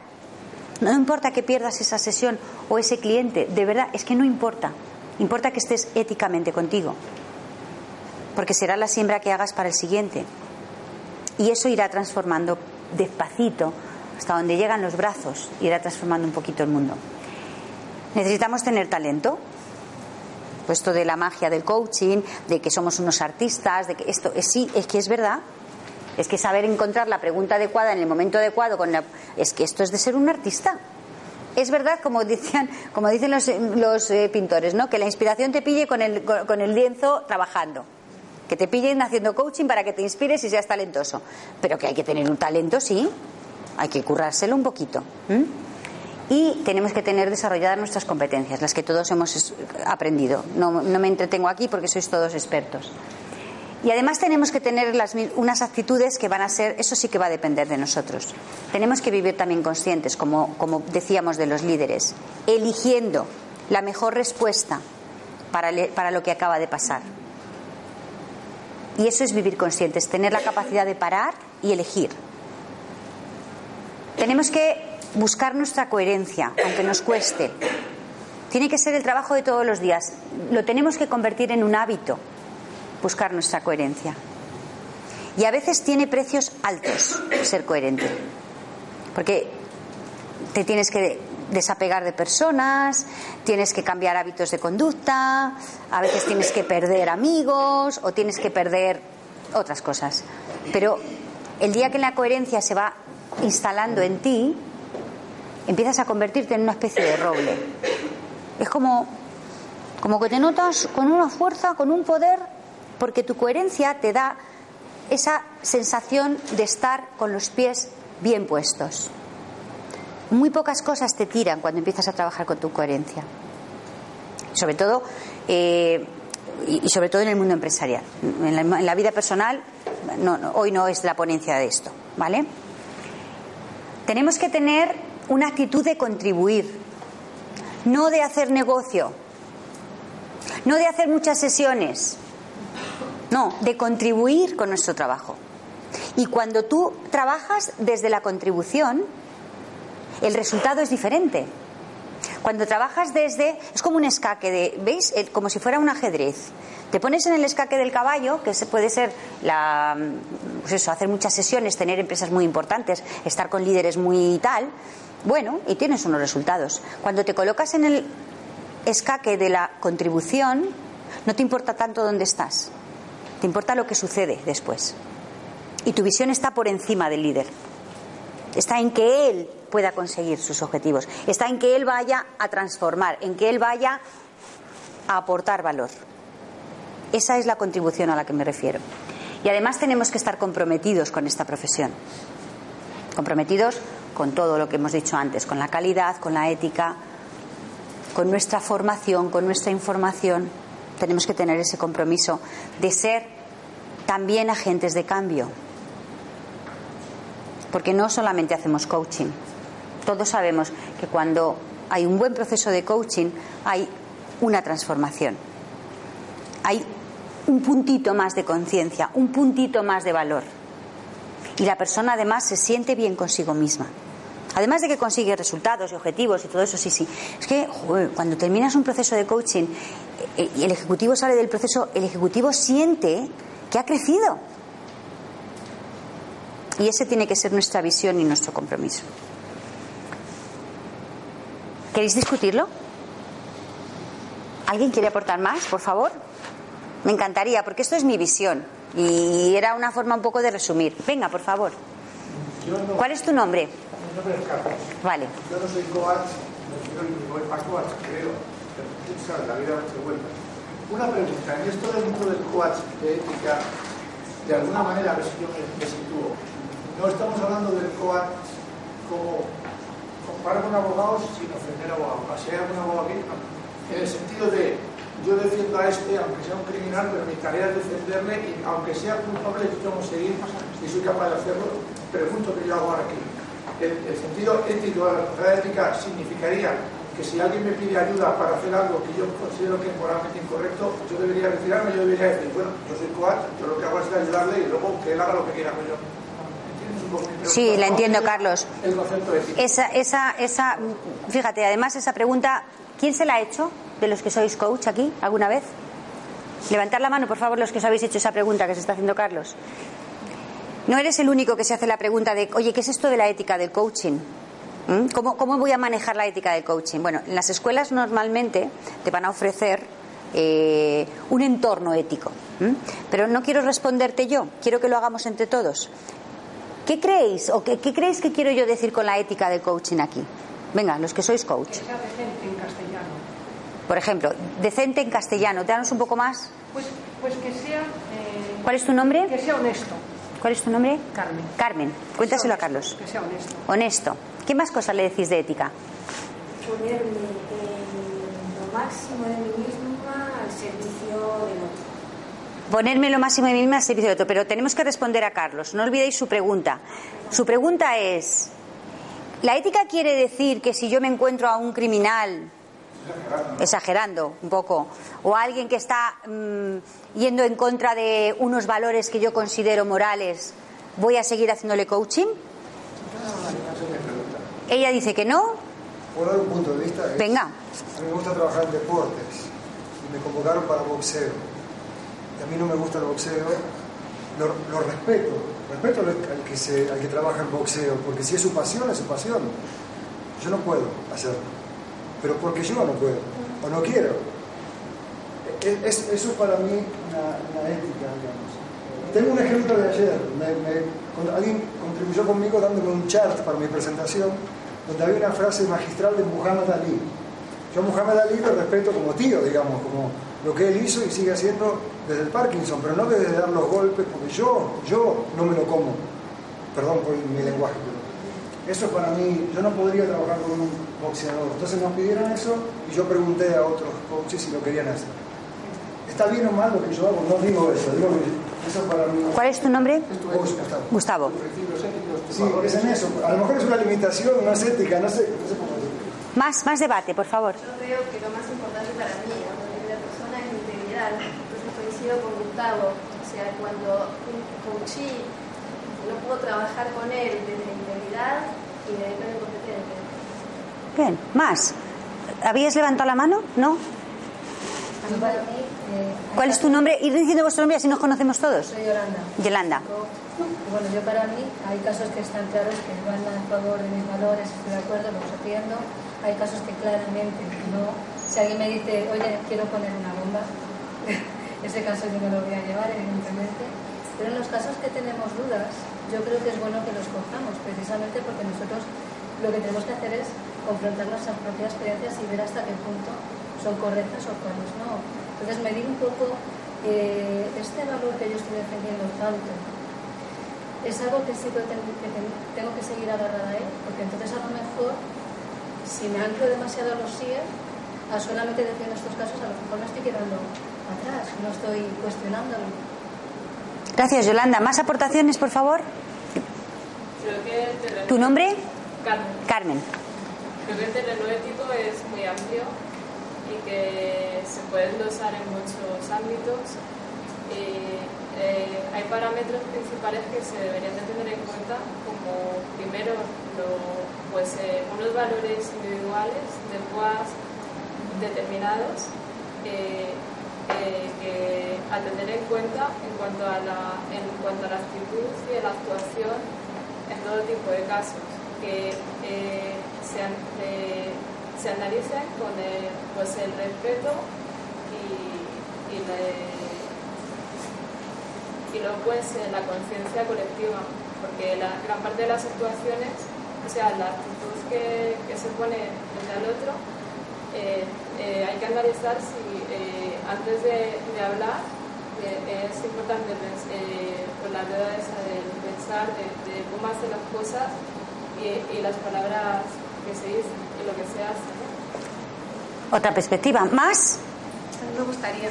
no importa que pierdas esa sesión o ese cliente, de verdad, es que no importa, importa que estés éticamente contigo, porque será la siembra que hagas para el siguiente y eso irá transformando despacito hasta donde llegan los brazos, irá transformando un poquito el mundo. Necesitamos tener talento, puesto de la magia del coaching, de que somos unos artistas, de que esto es, sí, es que es verdad, es que saber encontrar la pregunta adecuada en el momento adecuado, es que esto es de ser un artista. Es verdad, como dicen los pintores, ¿no? Que la inspiración te pille con el lienzo trabajando. Que te pillen haciendo coaching para que te inspires y seas talentoso. Pero que hay que tener un talento, sí. Hay que currárselo un poquito. Y tenemos que tener desarrolladas nuestras competencias, las que todos hemos aprendido. No me entretengo aquí porque sois todos expertos. Y además tenemos que tener unas actitudes que van a ser... Eso sí que va a depender de nosotros. Tenemos que vivir también conscientes, como decíamos de los líderes. Eligiendo la mejor respuesta para lo que acaba de pasar. Y eso es vivir conscientes, tener la capacidad de parar y elegir. Tenemos que buscar nuestra coherencia, aunque nos cueste. Tiene que ser el trabajo de todos los días. Lo tenemos que convertir en un hábito, buscar nuestra coherencia. Y a veces tiene precios altos ser coherente. Porque te tienes que desapegar de personas, tienes que cambiar hábitos de conducta, a veces tienes que perder amigos o tienes que perder otras cosas. Pero el día que la coherencia se va instalando en ti, empiezas a convertirte en una especie de roble. Es como que te notas con una fuerza, con un poder, porque tu coherencia te da esa sensación de estar con los pies bien puestos. Muy pocas cosas te tiran cuando empiezas a trabajar con tu coherencia, sobre todo en el mundo empresarial. En la vida personal no, hoy no es la ponencia de esto, ¿vale? Tenemos que tener una actitud de contribuir, no de hacer negocio, no de hacer muchas sesiones, no, de contribuir con nuestro trabajo. Y cuando tú trabajas desde la contribución, el resultado es diferente. Cuando trabajas desde... es como un escaque, ¿veis? Como si fuera un ajedrez. Te pones en el escaque del caballo, que puede ser hacer muchas sesiones, tener empresas muy importantes, estar con líderes muy tal. Bueno, y tienes unos resultados. Cuando te colocas en el escaque de la contribución, no te importa tanto dónde estás. Te importa lo que sucede después. Y tu visión está por encima del líder. Está en que él pueda conseguir sus objetivos, está en que él vaya a transformar, en que él vaya a aportar valor. Esa es la contribución a la que me refiero. Y además tenemos que estar comprometidos con esta profesión, comprometidos con todo lo que hemos dicho antes, con la calidad, con la ética, con nuestra formación, con nuestra información. Tenemos que tener ese compromiso de ser también agentes de cambio, porque no solamente hacemos coaching. Todos sabemos que cuando hay un buen proceso de coaching hay una transformación, hay un puntito más de conciencia, un puntito más de valor, y la persona además se siente bien consigo misma, además de que consigue resultados y objetivos y todo eso. Sí, es que cuando terminas un proceso de coaching y el ejecutivo sale del proceso, el ejecutivo siente que ha crecido. Y ese tiene que ser nuestra visión y nuestro compromiso. ¿Queréis discutirlo? ¿Alguien quiere aportar más, por favor? Me encantaría, porque esto es mi visión. Y era una forma un poco de resumir. Venga, por favor. ¿Cuál es tu nombre? Mi nombre es Carlos. Vale. Yo no soy coach, no voy para coach, creo. Pero la vida se vuelve. Una pregunta. ¿Y esto dentro del coach de ética, de alguna manera, a ver si yo me sitúo? No estamos hablando del coach como comparar con abogados sin ofender a abogados. Si hay algún abogado aquí, no. En el sentido de, yo defiendo a este, aunque sea un criminal, pero mi tarea es defenderle, y aunque sea culpable, yo tengo que seguir, si soy capaz de hacerlo, pero el punto que yo hago ahora aquí. El sentido ético, la responsabilidad ética, significaría que si alguien me pide ayuda para hacer algo que yo considero que es moralmente incorrecto, yo debería retirarme, yo debería decir, bueno, yo soy coach, yo lo que hago es ayudarle y luego que él haga lo que quiera con yo. Sí, la entiendo, Carlos. Esa, fíjate, además esa pregunta, ¿quién se la ha hecho de los que sois coach aquí alguna vez? Levantad la mano, por favor, los que os habéis hecho esa pregunta que se está haciendo Carlos. No eres el único que se hace la pregunta de, oye, ¿qué es esto de la ética del coaching? ¿Cómo voy a manejar la ética del coaching? Bueno, en las escuelas normalmente te van a ofrecer un entorno ético, pero no quiero responderte yo, quiero que lo hagamos entre todos. ¿Qué creéis o qué creéis que quiero yo decir con la ética del coaching aquí? Venga, los que sois coach. Que sea decente en castellano. Por ejemplo, decente en castellano. Danos un poco más. Pues que sea... ¿Cuál es tu nombre? Que sea honesto. ¿Cuál es tu nombre? Carmen. Carmen, cuéntaselo a Carlos. Que sea honesto. Honesto. ¿Qué más cosas le decís de ética? Ponerme en lo máximo de mí misma al servicio del otro. Ponerme lo máximo de mí misma al servicio de otro. Pero tenemos que responder a Carlos. No olvidéis su pregunta. Su pregunta es, ¿la ética quiere decir que si yo me encuentro a un criminal, exagerando un poco, o a alguien que está yendo en contra de unos valores que yo considero morales, voy a seguir haciéndole coaching? Ella dice que no. Por algún punto de vista. Venga. A mí me gusta trabajar en deportes y me convocaron para boxeo. A mí no me gusta el boxeo, lo respeto al que trabaja en boxeo, porque si es su pasión, es su pasión. Yo no puedo hacerlo, pero porque yo no puedo o no quiero. Eso es para mí una ética, digamos. Tengo un ejemplo de ayer. Alguien contribuyó conmigo dándome un chart para mi presentación donde había una frase magistral de Muhammad Ali. Yo a Muhammad Ali lo respeto como tío, digamos, como lo que él hizo y sigue haciendo desde el Parkinson, pero no desde dar los golpes, porque yo no me lo como. Perdón por mi lenguaje, pero eso es para mí. Yo no podría trabajar con un boxeador. Entonces nos pidieron eso y yo pregunté a otros coaches si lo querían hacer. ¿Está bien o mal lo que yo hago? No digo eso, digo que eso para mí. ¿Cuál es tu nombre? Gustavo. Gustavo. Sí, es en eso. A lo mejor es una limitación, no es ética, no sé cómo decirlo. Más debate, por favor. Yo creo que lo más importante para mí, la persona es integridad. Entonces coincido con Gustavo. O sea, cuando un coachí no puedo trabajar con él desde la integridad y desde la competencia. Bien, más. ¿Habías levantado la mano? ¿No? ¿Cuál es tu nombre? Ir diciendo vuestro nombre, así nos conocemos todos. Soy Yolanda. Yolanda. Bueno, yo para mí hay casos que están claros que van a favor de mis valores, estoy de acuerdo, lo estoy haciendo. Hay casos que claramente no. Si alguien me dice, oye, quiero poner una bomba, ese caso yo me lo voy a llevar, evidentemente. Pero en los casos que tenemos dudas, yo creo que es bueno que los cojamos, precisamente porque nosotros lo que tenemos que hacer es confrontar nuestras propias creencias y ver hasta qué punto son correctas o cuáles no. Entonces medir un poco este valor que yo estoy defendiendo tanto. Es algo que sí tengo que seguir agarrada a él, porque entonces a lo mejor, si me anclo demasiado a los síes, a solamente decir en estos casos, a lo mejor me estoy quedando atrás, no estoy cuestionándolo. Gracias, Yolanda. ¿Más aportaciones, por favor? ¿Tu nombre? Carmen. Creo que el terreno ético es muy amplio y que se puede glosar en muchos ámbitos. Hay parámetros principales que se deberían de tener en cuenta, como primero unos valores individuales, después determinados, que a tener en cuenta en cuanto a la actitud y a la actuación en todo tipo de casos, que se analicen con el respeto y la conciencia colectiva, porque la gran parte de las actuaciones, o sea, la actitud que se pone frente al otro, hay que analizar si antes de hablar es importante con la rueda esa de pensar de cómo hacer las cosas y las palabras que se dicen y lo que se hace, ¿no? Otra perspectiva, ¿más? A mí me gustaría,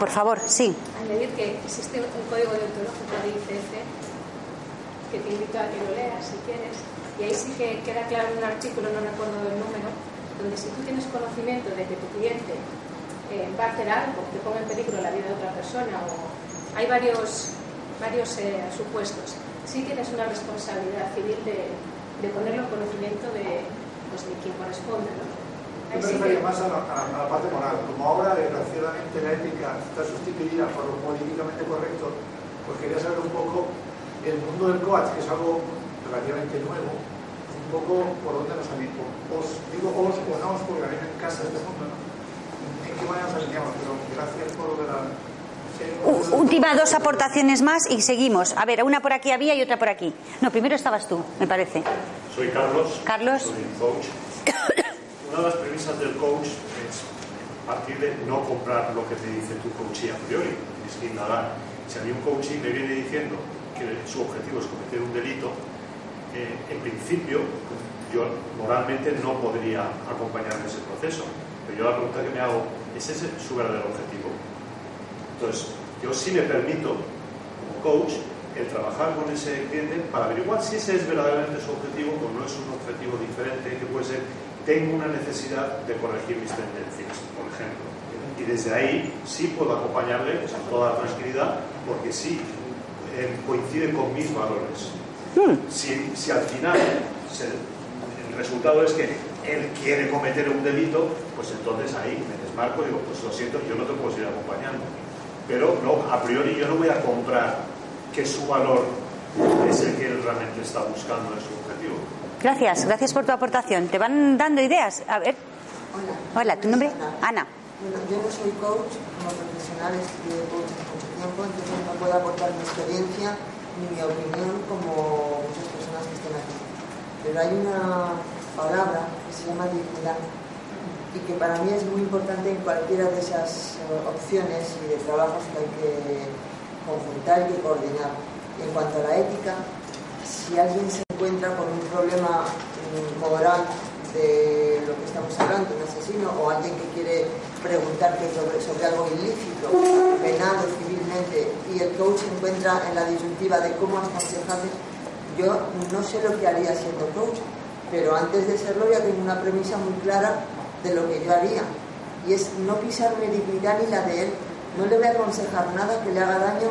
por favor, sí, añadir que existe un código deontológico de ICF que te invito a que lo leas si quieres, y ahí sí que queda claro en un artículo, no recuerdo el número, donde si tú tienes conocimiento de que tu cliente va a hacer algo que ponga en peligro la vida de otra persona, o hay varios supuestos, sí tienes una responsabilidad civil de ponerlo en conocimiento de quien corresponde, ¿no? Yo me refería más a la parte moral. Como ahora, desgraciadamente, la ética está sustituida por lo políticamente correcto, pues quería saber un poco el mundo del coach, que es algo relativamente nuevo, un poco por dónde nos abrimos. Os o no os, porque a mí me encanta este mundo, ¿no? ¿En qué manera nos alineamos? Pero gracias por lo de la... Últimas dos aportaciones más y seguimos. A ver, una por aquí había y otra por aquí. No, primero estabas tú, me parece. Soy Carlos. Carlos. Soy coach. Una de las premisas del coach es partir de no comprar lo que te dice tu coachee a priori, tienes que indagar. Si a mí un coachee me viene diciendo que su objetivo es cometer un delito, en principio yo moralmente no podría acompañar en ese proceso. Pero yo la pregunta que me hago es, ¿ese es su verdadero objetivo? Entonces, yo sí me permito, como coach, el trabajar con ese cliente para averiguar si ese es verdaderamente su objetivo o no es un objetivo diferente que puede ser... Tengo una necesidad de corregir mis tendencias, por ejemplo. Y desde ahí sí puedo acompañarle con toda la tranquilidad, porque sí coincide con mis valores. Si al final el resultado es que él quiere cometer un delito, pues entonces ahí me desmarco y digo, pues lo siento, yo no te puedo seguir acompañando. Pero no, a priori yo no voy a comprar que su valor es el que él realmente está buscando en su objetivo. Gracias, gracias por tu aportación. ¿Te van dando ideas? A ver. Hola, ¿tu nombre? Ana. Bueno, yo no soy coach, como profesional estudié coach mucho tiempo, entonces no puedo aportar mi experiencia ni mi opinión como muchas personas que estén aquí. Pero hay una palabra que se llama dignidad y que para mí es muy importante en cualquiera de esas opciones y de trabajos que hay que conjuntar y que coordinar. En cuanto a la ética, si alguien se encuentra con un problema moral de lo que estamos hablando, un asesino o alguien que quiere preguntarte sobre algo ilícito, penado civilmente, y el coach se encuentra en la disyuntiva de cómo aconsejarle, yo no sé lo que haría siendo coach, pero antes de serlo ya tengo una premisa muy clara de lo que yo haría, y es no pisar mi dignidad ni la de él. No le voy a aconsejar nada que le haga daño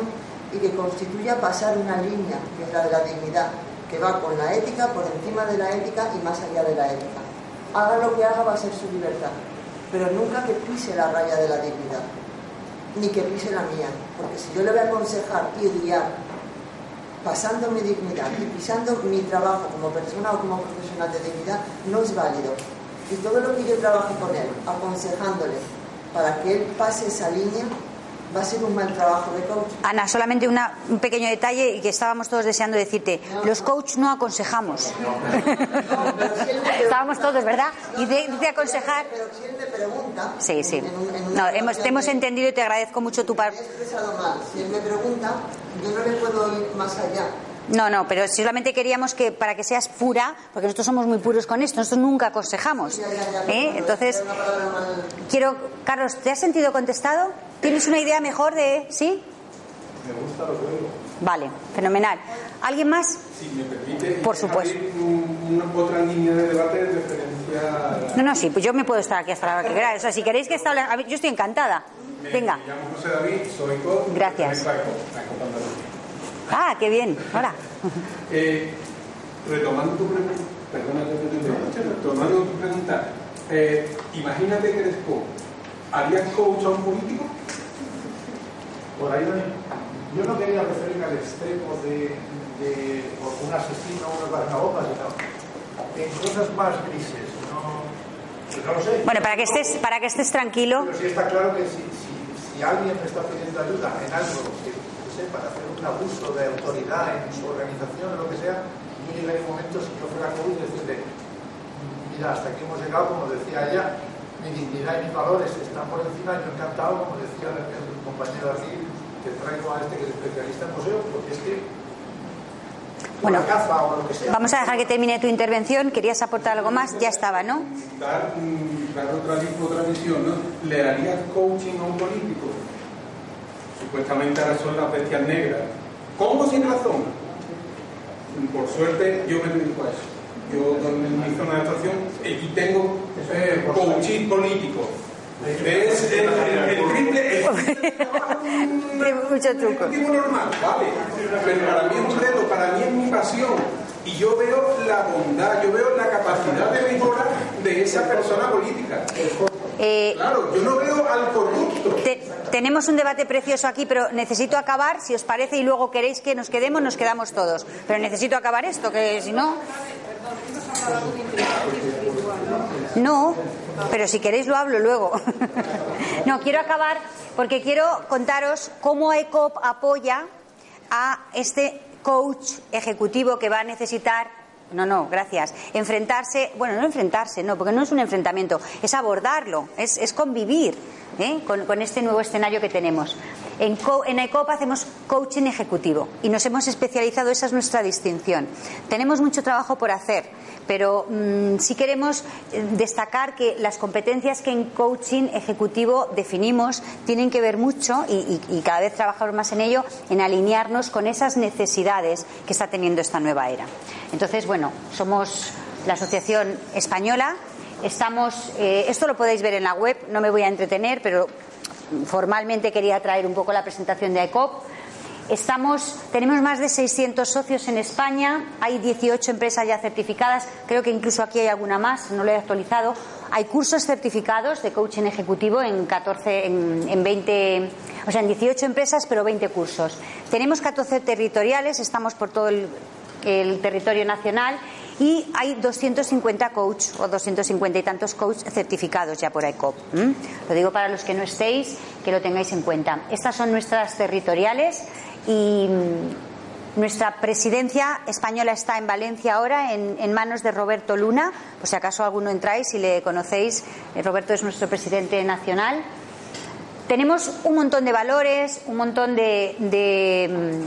y que constituya pasar una línea, que es la de la dignidad, que va con la ética, por encima de la ética y más allá de la ética. Haga lo que haga, va a ser su libertad, pero nunca que pise la raya de la dignidad, ni que pise la mía, porque si yo le voy a aconsejar y guiar pasando mi dignidad y pisando mi trabajo como persona o como profesional de dignidad, no es válido. Y todo lo que yo trabajo con él, aconsejándole para que él pase esa línea, va a ser un mal trabajo de coach. Ana, solamente un pequeño detalle que estábamos todos deseando decirte. Los coach no aconsejamos. Estábamos todos, ¿verdad? Y de aconsejar... Pero si él me pregunta... Sí, sí. No, te hemos entendido y te agradezco mucho tu parte. Me he expresado mal. Si él me pregunta, yo no le puedo ir más allá. No, no, pero solamente queríamos que, para que seas pura, porque nosotros somos muy puros con esto, nosotros nunca aconsejamos. ¿Eh? Entonces, quiero... Carlos, ¿te has sentido contestado? ¿Tienes una idea mejor de...? ¿Sí? Me gusta lo que digo. Vale, fenomenal. ¿Alguien más? Si me permite... Por supuesto. Otra línea de debate en referencia... No, sí, pues yo me puedo estar aquí hasta la hora que queráis. O sea, si queréis que esté hablando... Yo estoy encantada. Venga. Me llamo José David, soy coach. Gracias. Ah, qué bien. Hola. Retomando tu pregunta... Retomando tu pregunta. Imagínate que eres coach. ¿Harías coach a un político? Por ahí yo no quería referirme al extremo de un asesino o unas barcabombas, sino en cosas más grises. No lo sé. Bueno, para que estés tranquilo. Pero sí está claro que si alguien me está pidiendo ayuda en algo que sé, para hacer un abuso de autoridad en su organización o lo que sea, yo llegaría un momento, si yo fuera coach, decirle: mira, hasta aquí hemos llegado, como decía ella. Mi dignidad y mis valores están por encima. Yo encantado, como decía el compañero aquí, que traigo a este que es especialista en museo, porque es que... Bueno, caza o lo que sea. Vamos a dejar que termine tu intervención. ¿Querías aportar algo más? Ya estaba, ¿no? Dar otra visión, ¿no? ¿Le harías coaching a un político? Supuestamente ahora son las bestias negras. ¿Cómo sin razón? Por suerte, yo me dedico a eso. Yo en mi zona de actuación y tengo coaching político. Es el triple. Mucho truco. Es un normal, ¿vale? Pero para mí es un reto, para mí es mi pasión. Y yo veo la bondad, yo veo la capacidad de mejora de esa persona política. Claro, yo no veo al corrupto. Tenemos un debate precioso aquí, pero necesito acabar, si os parece, y luego queréis que nos quedamos todos. Pero necesito acabar esto, que si no... No, pero si queréis lo hablo luego. No, quiero acabar porque quiero contaros cómo AECOP apoya a este coach ejecutivo que va a necesitar, enfrentarse, porque no es un enfrentamiento, es abordarlo, es convivir con este nuevo escenario que tenemos. En AECOP hacemos coaching ejecutivo y nos hemos especializado, esa es nuestra distinción. Tenemos mucho trabajo por hacer, pero sí queremos destacar que las competencias que en coaching ejecutivo definimos tienen que ver mucho y cada vez trabajamos más en ello, en alinearnos con esas necesidades que está teniendo esta nueva era. Entonces, bueno, somos la Asociación Española, estamos, esto lo podéis ver en la web, no me voy a entretener, pero formalmente quería traer un poco la presentación de AECOP. Tenemos más de 600 socios en España, hay 18 empresas ya certificadas, creo que incluso aquí hay alguna más, no lo he actualizado. Hay cursos certificados de coaching ejecutivo en 18 empresas, pero 20 cursos. Tenemos 14 territoriales, estamos por todo el territorio nacional y hay 250 coach o 250 y tantos coach certificados ya por AECOP. Lo digo para los que no estéis, que lo tengáis en cuenta. Estas son nuestras territoriales y nuestra presidencia española está en Valencia ahora, en manos de Roberto Luna, por si acaso alguno entráis y le conocéis. Roberto es nuestro presidente nacional. Tenemos un montón de valores, un montón de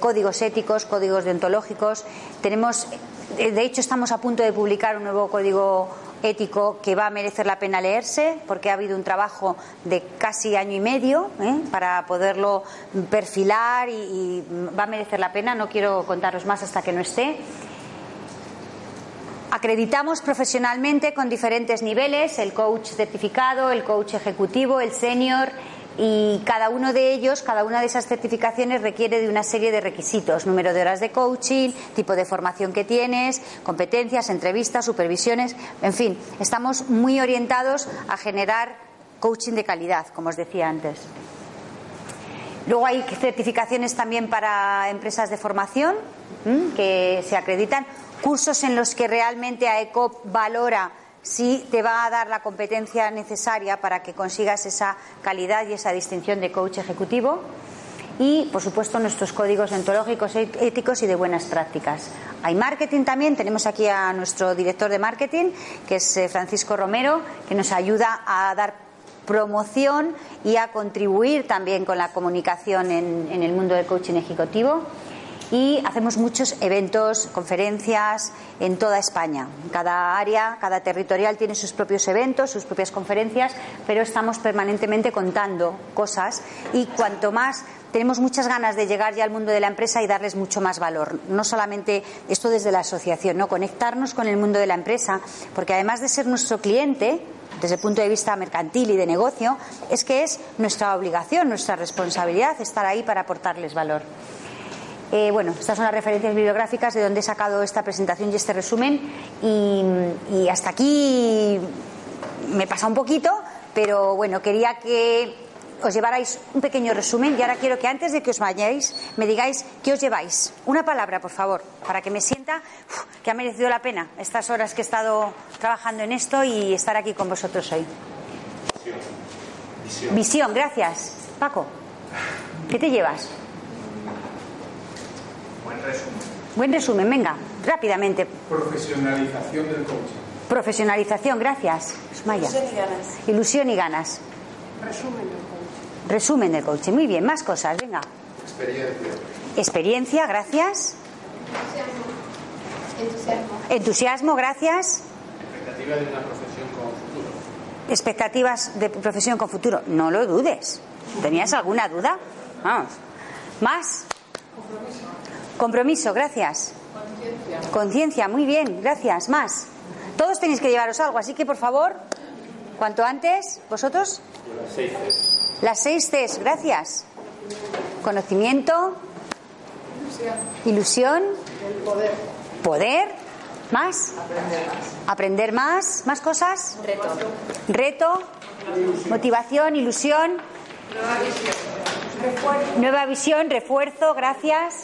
códigos éticos, códigos deontológicos. Tenemos, de hecho, estamos a punto de publicar un nuevo código ético que va a merecer la pena leerse, porque ha habido un trabajo de casi año y medio para poderlo perfilar y va a merecer la pena. No quiero contaros más hasta que no esté. Acreditamos profesionalmente con diferentes niveles: el coach certificado, el coach ejecutivo, el senior, y cada uno de ellos, cada una de esas certificaciones requiere de una serie de requisitos: número de horas de coaching, tipo de formación que tienes, competencias, entrevistas, supervisiones, en fin, estamos muy orientados a generar coaching de calidad, como os decía antes. Luego hay certificaciones también para empresas de formación que se acreditan, cursos en los que realmente AECOP valora si te va a dar la competencia necesaria para que consigas esa calidad y esa distinción de coach ejecutivo, y por supuesto nuestros códigos deontológicos, éticos y de buenas prácticas. Hay marketing también, tenemos aquí a nuestro director de marketing, que es Francisco Romero, que nos ayuda a dar promoción y a contribuir también con la comunicación en el mundo del coaching ejecutivo. Y hacemos muchos eventos, conferencias en toda España. Cada área, cada territorial tiene sus propios eventos, sus propias conferencias, pero estamos permanentemente contando cosas y cuanto más tenemos muchas ganas de llegar ya al mundo de la empresa y darles mucho más valor. No solamente esto desde la asociación, no, conectarnos con el mundo de la empresa, porque además de ser nuestro cliente desde el punto de vista mercantil y de negocio, es que es nuestra obligación, nuestra responsabilidad estar ahí para aportarles valor. Bueno, estas son las referencias bibliográficas de donde he sacado esta presentación y este resumen, y hasta aquí me pasa un poquito, pero bueno, quería que os llevarais un pequeño resumen, y ahora quiero que antes de que os vayáis me digáis qué os lleváis. Una palabra, por favor, para que me sienta que ha merecido la pena estas horas que he estado trabajando en esto y estar aquí con vosotros hoy. Visión. Visión. Visión, gracias. Paco, ¿qué te llevas? Resumen. Buen resumen, venga, rápidamente. Profesionalización del coaching. Profesionalización, gracias. Maya. Ilusión y ganas. Ilusión y ganas. Resumen del coaching. Resumen del coaching, muy bien, más cosas, venga. Experiencia. Experiencia, gracias. Entusiasmo. Entusiasmo, gracias. Expectativa de una profesión con futuro. Expectativas de profesión con futuro, no lo dudes. ¿Tenías alguna duda? Vamos. Más. Compromiso. Compromiso, gracias. Conciencia. Conciencia, muy bien, gracias. Más. Todos tenéis que llevaros algo, así que por favor, cuanto antes, vosotros. Las 6 Cs. Las 6 Cs, gracias. Conocimiento. Ilusión. Ilusión. El poder. Poder. Más. Aprender más. Aprender más. Más cosas. Reto. Reto. Motivación. Motivación, ilusión. Nueva visión. Refuerzo. Nueva visión, refuerzo, gracias.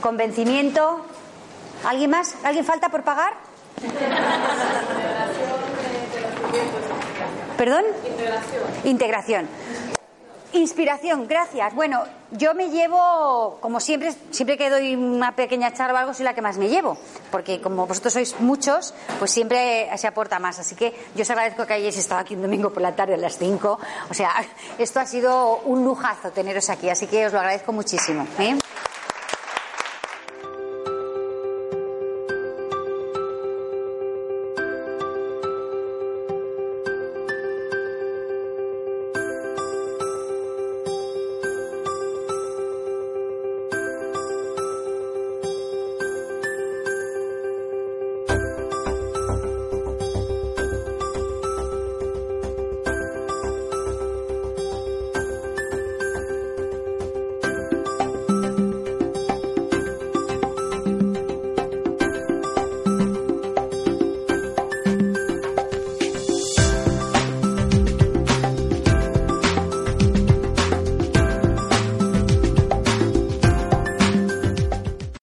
Convencimiento. ¿Alguien más? ¿Alguien falta por pagar? ¿Perdón? Integración. Inspiración, gracias. Bueno, yo me llevo, como siempre, siempre que doy una pequeña charla o algo, soy la que más me llevo, porque como vosotros sois muchos, pues siempre se aporta más. Así que yo os agradezco que hayáis estado aquí un domingo por la tarde a las 5. O sea, esto ha sido un lujazo teneros aquí, así que os lo agradezco muchísimo.